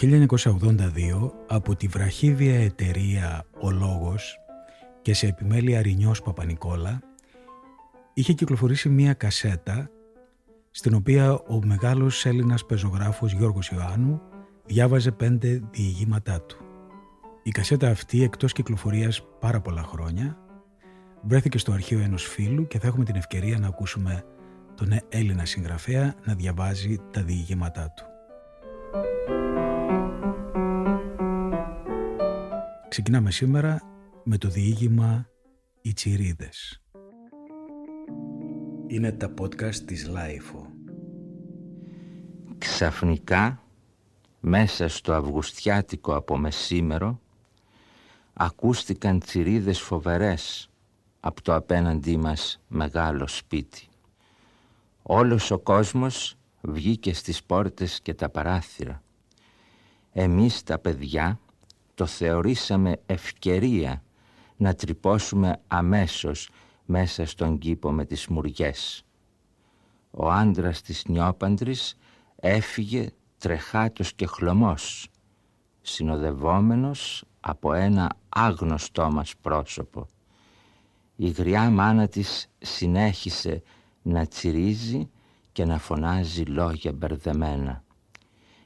1982 από τη βραχίδια εταιρεία «Ο Λόγος» και σε επιμέλεια Ρηνιώς Παπανικόλα είχε κυκλοφορήσει μία κασέτα στην οποία ο μεγάλος Έλληνας πεζογράφος Γιώργος Ιωάννου διάβαζε 5 διηγήματά του. Η κασέτα αυτή, εκτός κυκλοφορίας πάρα πολλά χρόνια, βρέθηκε στο αρχείο ενός φίλου και θα έχουμε την ευκαιρία να ακούσουμε τον Έλληνα συγγραφέα να διαβάζει τα διηγήματά του. Ξεκινάμε σήμερα με το διήγημα «Οι τσιρίδες». Είναι τα podcast της ΛΑΙΦΟ. Ξαφνικά, μέσα στο αυγουστιάτικο απομεσήμερο, ακούστηκαν τσιρίδες φοβερές από το απέναντί μας μεγάλο σπίτι. Όλος ο κόσμος βγήκε στις πόρτες και τα παράθυρα. Εμείς τα παιδιά το θεωρήσαμε ευκαιρία να τρυπώσουμε αμέσως μέσα στον κήπο με τις μουριές. Ο άντρας της νιόπαντρης έφυγε τρεχάτος και χλωμός, συνοδευόμενος από ένα άγνωστό μας πρόσωπο. Η γριά μάνα της συνέχισε να τσιρίζει και να φωνάζει λόγια μπερδεμένα.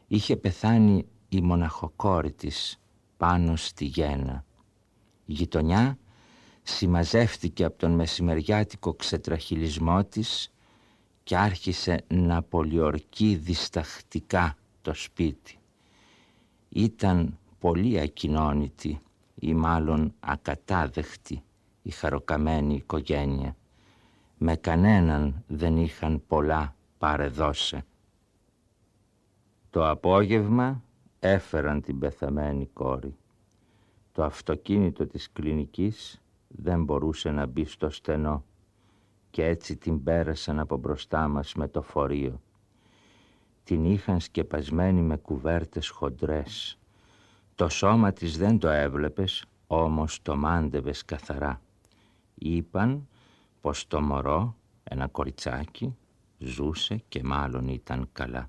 Είχε πεθάνει η μοναχοκόρη της πάνω στη γένα. Η γειτονιά συμμαζεύτηκε από τον μεσημεριάτικο ξετραχυλισμό της και άρχισε να πολιορκεί διστακτικά το σπίτι. Ήταν πολύ ακοινώνητη ή μάλλον ακατάδεχτη η χαροκαμένη οικογένεια. Με κανέναν δεν είχαν πολλά παρεδώσε. Το απόγευμα έφεραν την πεθαμένη κόρη. Το αυτοκίνητο της κλινικής δεν μπορούσε να μπει στο στενό και έτσι την πέρασαν από μπροστά μας με το φορείο. Την είχαν σκεπασμένη με κουβέρτες χοντρές. Το σώμα της δεν το έβλεπες, όμως το μάντευες καθαρά. Είπαν πως το μωρό, ένα κοριτσάκι, ζούσε και μάλλον ήταν καλά.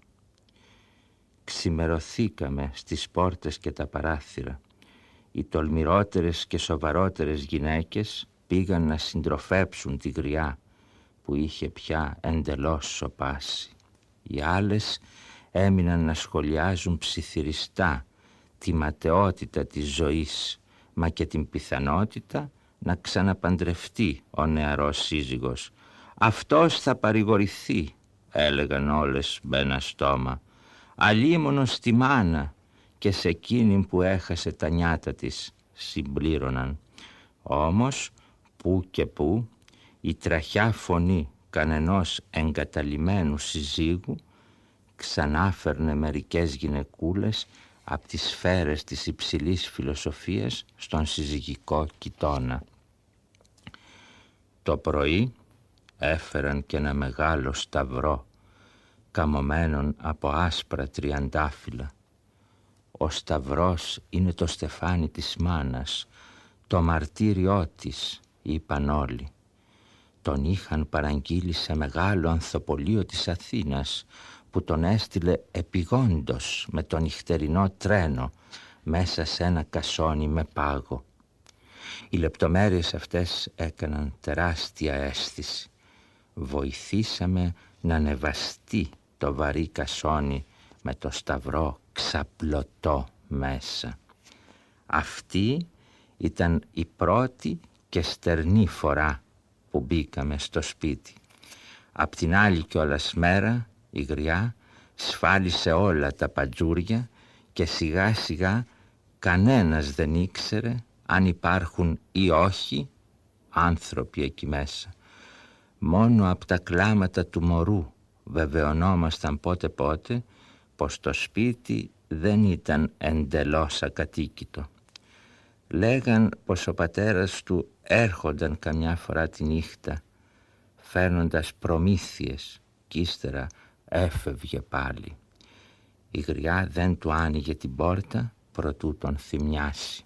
Ξημερωθήκαμε στις πόρτες και τα παράθυρα. Οι τολμηρότερες και σοβαρότερες γυναίκες πήγαν να συντροφέψουν τη γριά που είχε πια εντελώς σοπάσει. Οι άλλες έμειναν να σχολιάζουν ψιθυριστά τη ματαιότητα της ζωής, μα και την πιθανότητα να ξαναπαντρευτεί ο νεαρός σύζυγος. «Αυτός θα παρηγορηθεί», έλεγαν όλες με ένα στόμα, «αλίμονο στη μάνα και σε εκείνη που έχασε τα νιάτα της», συμπλήρωναν. Όμως, που και που, η τραχιά φωνή κανενός εγκαταλειμμένου συζύγου ξανάφερνε μερικές γυναικούλες από τις σφαίρες της υψηλής φιλοσοφίας στον συζυγικό κοιτώνα. Το πρωί έφεραν και ένα μεγάλο σταυρό καμωμένον από άσπρα τριαντάφυλλα. Ο σταυρός είναι το στεφάνι της μάνας, το μαρτύριό της, είπαν όλοι. Τον είχαν παραγγείλει σε μεγάλο ανθοπολείο της Αθήνας, που τον έστειλε επειγόντως με το νυχτερινό τρένο μέσα σε ένα κασόνι με πάγο. Οι λεπτομέρειες αυτές έκαναν τεράστια αίσθηση. Βοηθήσαμε να ανεβαστεί το βαρύ κασόνι με το σταυρό ξαπλωτό μέσα. Αυτή ήταν η πρώτη και στερνή φορά που μπήκαμε στο σπίτι. Απ' την άλλη κιόλας μέρα η γριά σφάλισε όλα τα παντζούρια και σιγά σιγά κανένας δεν ήξερε αν υπάρχουν ή όχι άνθρωποι εκεί μέσα. Μόνο από τα κλάματα του μωρού βεβαιωνόμασταν πότε πότε πως το σπίτι δεν ήταν εντελώς ακατοίκητο. Λέγαν πως ο πατέρας του έρχονταν καμιά φορά τη νύχτα φέρνοντας προμήθειες και ύστερα έφευγε πάλι. Η γριά δεν του άνοιγε την πόρτα προτού τον θυμιάσει.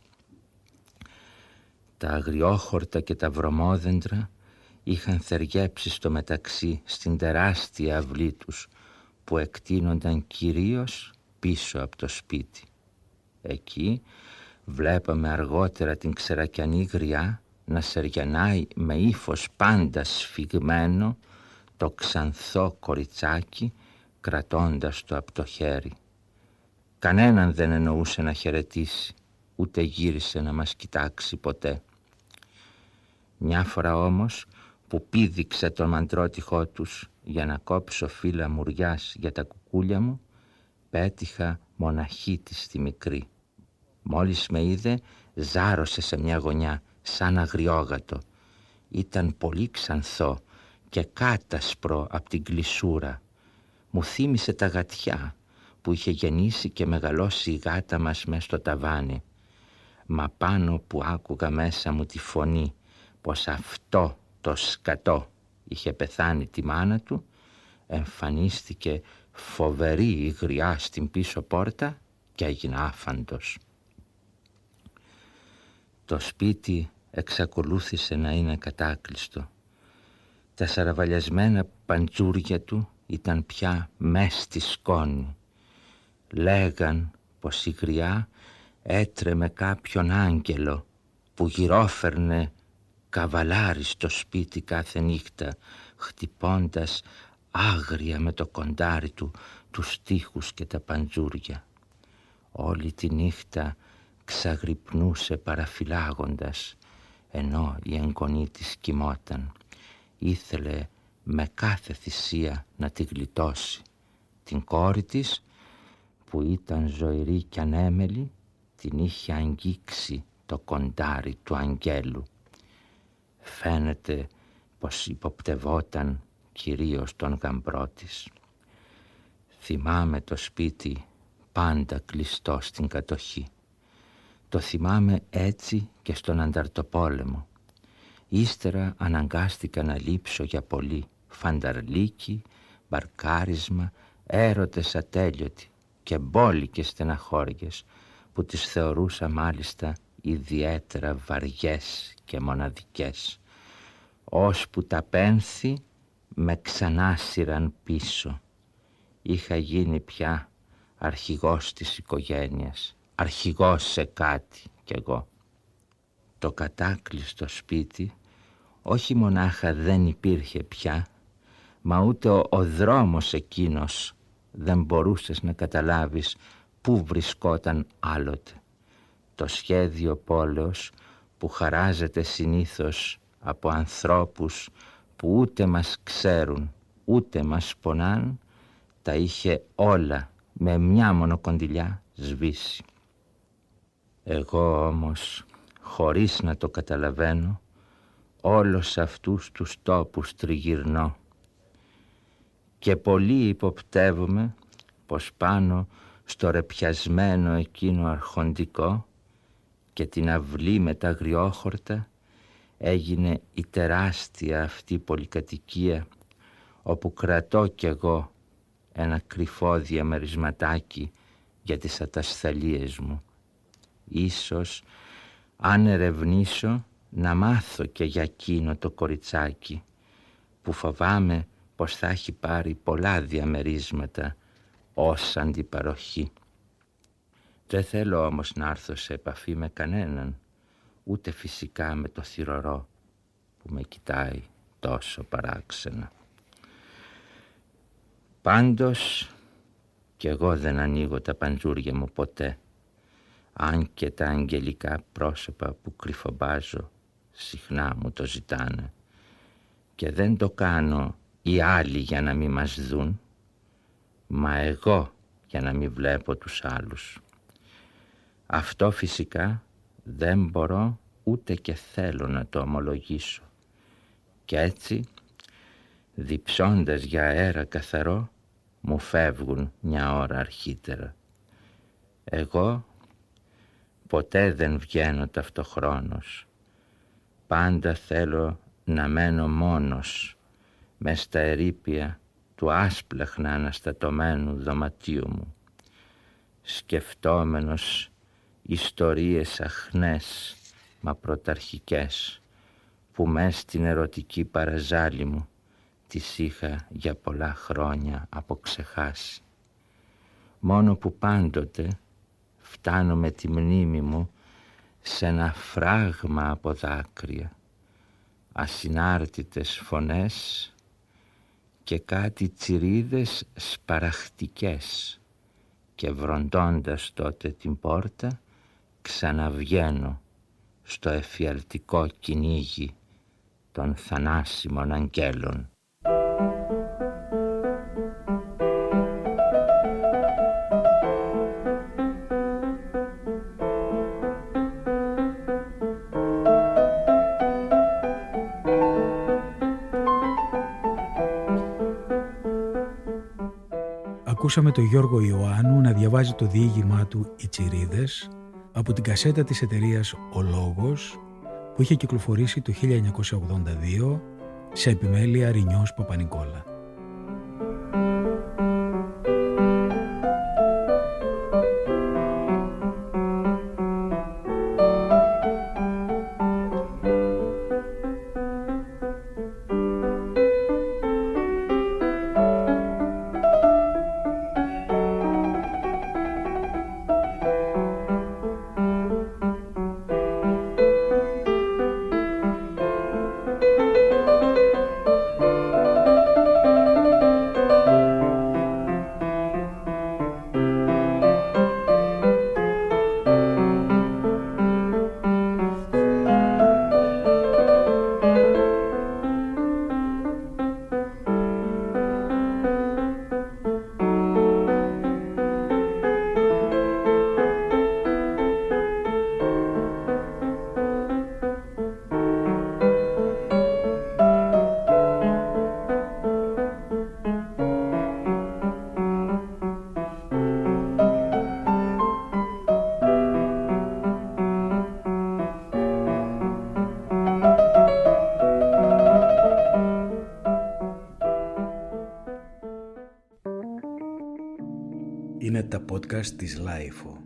Τα αγριόχορτα και τα βρωμόδεντρα είχαν θεργέψει στο μεταξύ στην τεράστια αυλή τους που εκτείνονταν κυρίως πίσω από το σπίτι. Εκεί βλέπαμε αργότερα την ξερακιανή γριά να σεριανάει με ύφος πάντα σφιγμένο το ξανθό κοριτσάκι, κρατώντας το από το χέρι. Κανέναν δεν εννοούσε να χαιρετήσει, ούτε γύρισε να μας κοιτάξει ποτέ. Μια φορά όμως που πήδηξε τον μαντρότυχό τους για να κόψω φύλλα μουριάς για τα κουκούλια μου, πέτυχα μοναχή της τη μικρή. Μόλις με είδε, ζάρωσε σε μια γωνιά σαν αγριόγατο. Ήταν πολύ ξανθό και κάτασπρο από την κλεισούρα. Μου θύμισε τα γατιά που είχε γεννήσει και μεγαλώσει η γάτα μας μες στο ταβάνι. Μα πάνω που άκουγα μέσα μου τη φωνή πως αυτό το σκατό είχε πεθάνει τη μάνα του, εμφανίστηκε φοβερή η γριά στην πίσω πόρτα και έγινε άφαντος. Το σπίτι εξακολούθησε να είναι κατάκλειστο. Τα σαραβαλιασμένα παντζούρια του ήταν πια μες στη σκόνη. Λέγαν πως η γριά έτρεμε κάποιον άγγελο που γυρόφερνε καβαλάρι στο σπίτι κάθε νύχτα, χτυπώντας άγρια με το κοντάρι του τους τοίχους και τα παντζούρια. Όλη τη νύχτα ξαγρυπνούσε παραφυλάγοντας, ενώ η εγγονή της κοιμόταν. Ήθελε με κάθε θυσία να τη γλιτώσει. Την κόρη της, που ήταν ζωηρή και ανέμελη, την είχε αγγίξει το κοντάρι του αγγέλου. Φαίνεται πως υποπτευόταν κυρίως τον γαμπρό της. Θυμάμαι το σπίτι πάντα κλειστό στην κατοχή. Το θυμάμαι έτσι και στον ανταρτοπόλεμο. Ύστερα αναγκάστηκα να λείψω για πολύ. Φανταρλίκι, μπαρκάρισμα, έρωτες ατέλειωτοι και μπόλικες στεναχώριες που τις θεωρούσα μάλιστα ιδιαίτερα βαριές και μοναδικές. Ώσπου τα πένθη με ξανάσυραν πίσω. Είχα γίνει πια αρχηγός της οικογένειας, αρχηγός σε κάτι κι εγώ. Το κατάκλειστο σπίτι όχι μονάχα δεν υπήρχε πια, μα ούτε ο δρόμος εκείνος δεν μπορούσες να καταλάβεις πού βρισκόταν άλλοτε. Το σχέδιο πόλεως που χαράζεται συνήθως από ανθρώπους που ούτε μας ξέρουν ούτε μας πονάν, τα είχε όλα με μια μονοκοντιλιά σβήσει. Εγώ όμως, χωρίς να το καταλαβαίνω, όλους αυτούς τους τόπους τριγυρνώ και πολύ υποπτεύομαι πως πάνω στο ρεπιασμένο εκείνο αρχοντικό και την αυλή με τα αγριόχορτα έγινε η τεράστια αυτή πολυκατοικία, όπου κρατώ κι εγώ ένα κρυφό διαμερισματάκι για τις ατασθαλίες μου. Ίσως αν ερευνήσω να μάθω και για εκείνο το κοριτσάκι, που φοβάμαι πως θα έχει πάρει πολλά διαμερίσματα ως αντιπαροχή. Δεν θέλω όμως να έρθω σε επαφή με κανέναν, ούτε φυσικά με το θυρωρό που με κοιτάει τόσο παράξενα. Πάντως κι εγώ δεν ανοίγω τα παντζούρια μου ποτέ, αν και τα αγγελικά πρόσωπα που κρυφομπάζω συχνά μου το ζητάνε. Και δεν το κάνω οι άλλοι για να μην μας δουν, μα εγώ για να μην βλέπω τους άλλους. Αυτό φυσικά δεν μπορώ ούτε και θέλω να το ομολογήσω. Κι έτσι, διψώντας για αέρα καθαρό, μου φεύγουν μια ώρα αρχίτερα. Εγώ ποτέ δεν βγαίνω ταυτοχρόνως. Πάντα θέλω να μένω μόνος μες στα ερείπια του άσπλαχνα αναστατωμένου δωματίου μου, σκεφτόμενος ιστορίες αχνές μα πρωταρχικές που μες στην ερωτική παραζάλη μου τις είχα για πολλά χρόνια αποξεχάσει. μόνο που πάντοτε φτάνω με τη μνήμη μου σε ένα φράγμα από δάκρυα, ασυνάρτητες φωνές και κάτι τσιρίδες σπαραχτικές, και βροντώντας τότε την πόρτα ξαναβγαίνω στο εφιαλτικό κυνήγι των θανάσιμων αγγέλων. Ακούσαμε τον Γιώργο Ιωάννου να διαβάζει το διήγημά του «Οι τσιρίδες» από την κασέτα της εταιρείας «Ο Λόγος» που είχε κυκλοφορήσει το 1982 σε επιμέλεια Ρηνιώς Παπανικόλα. Είναι τα podcast της ΛΑΙΦΟ.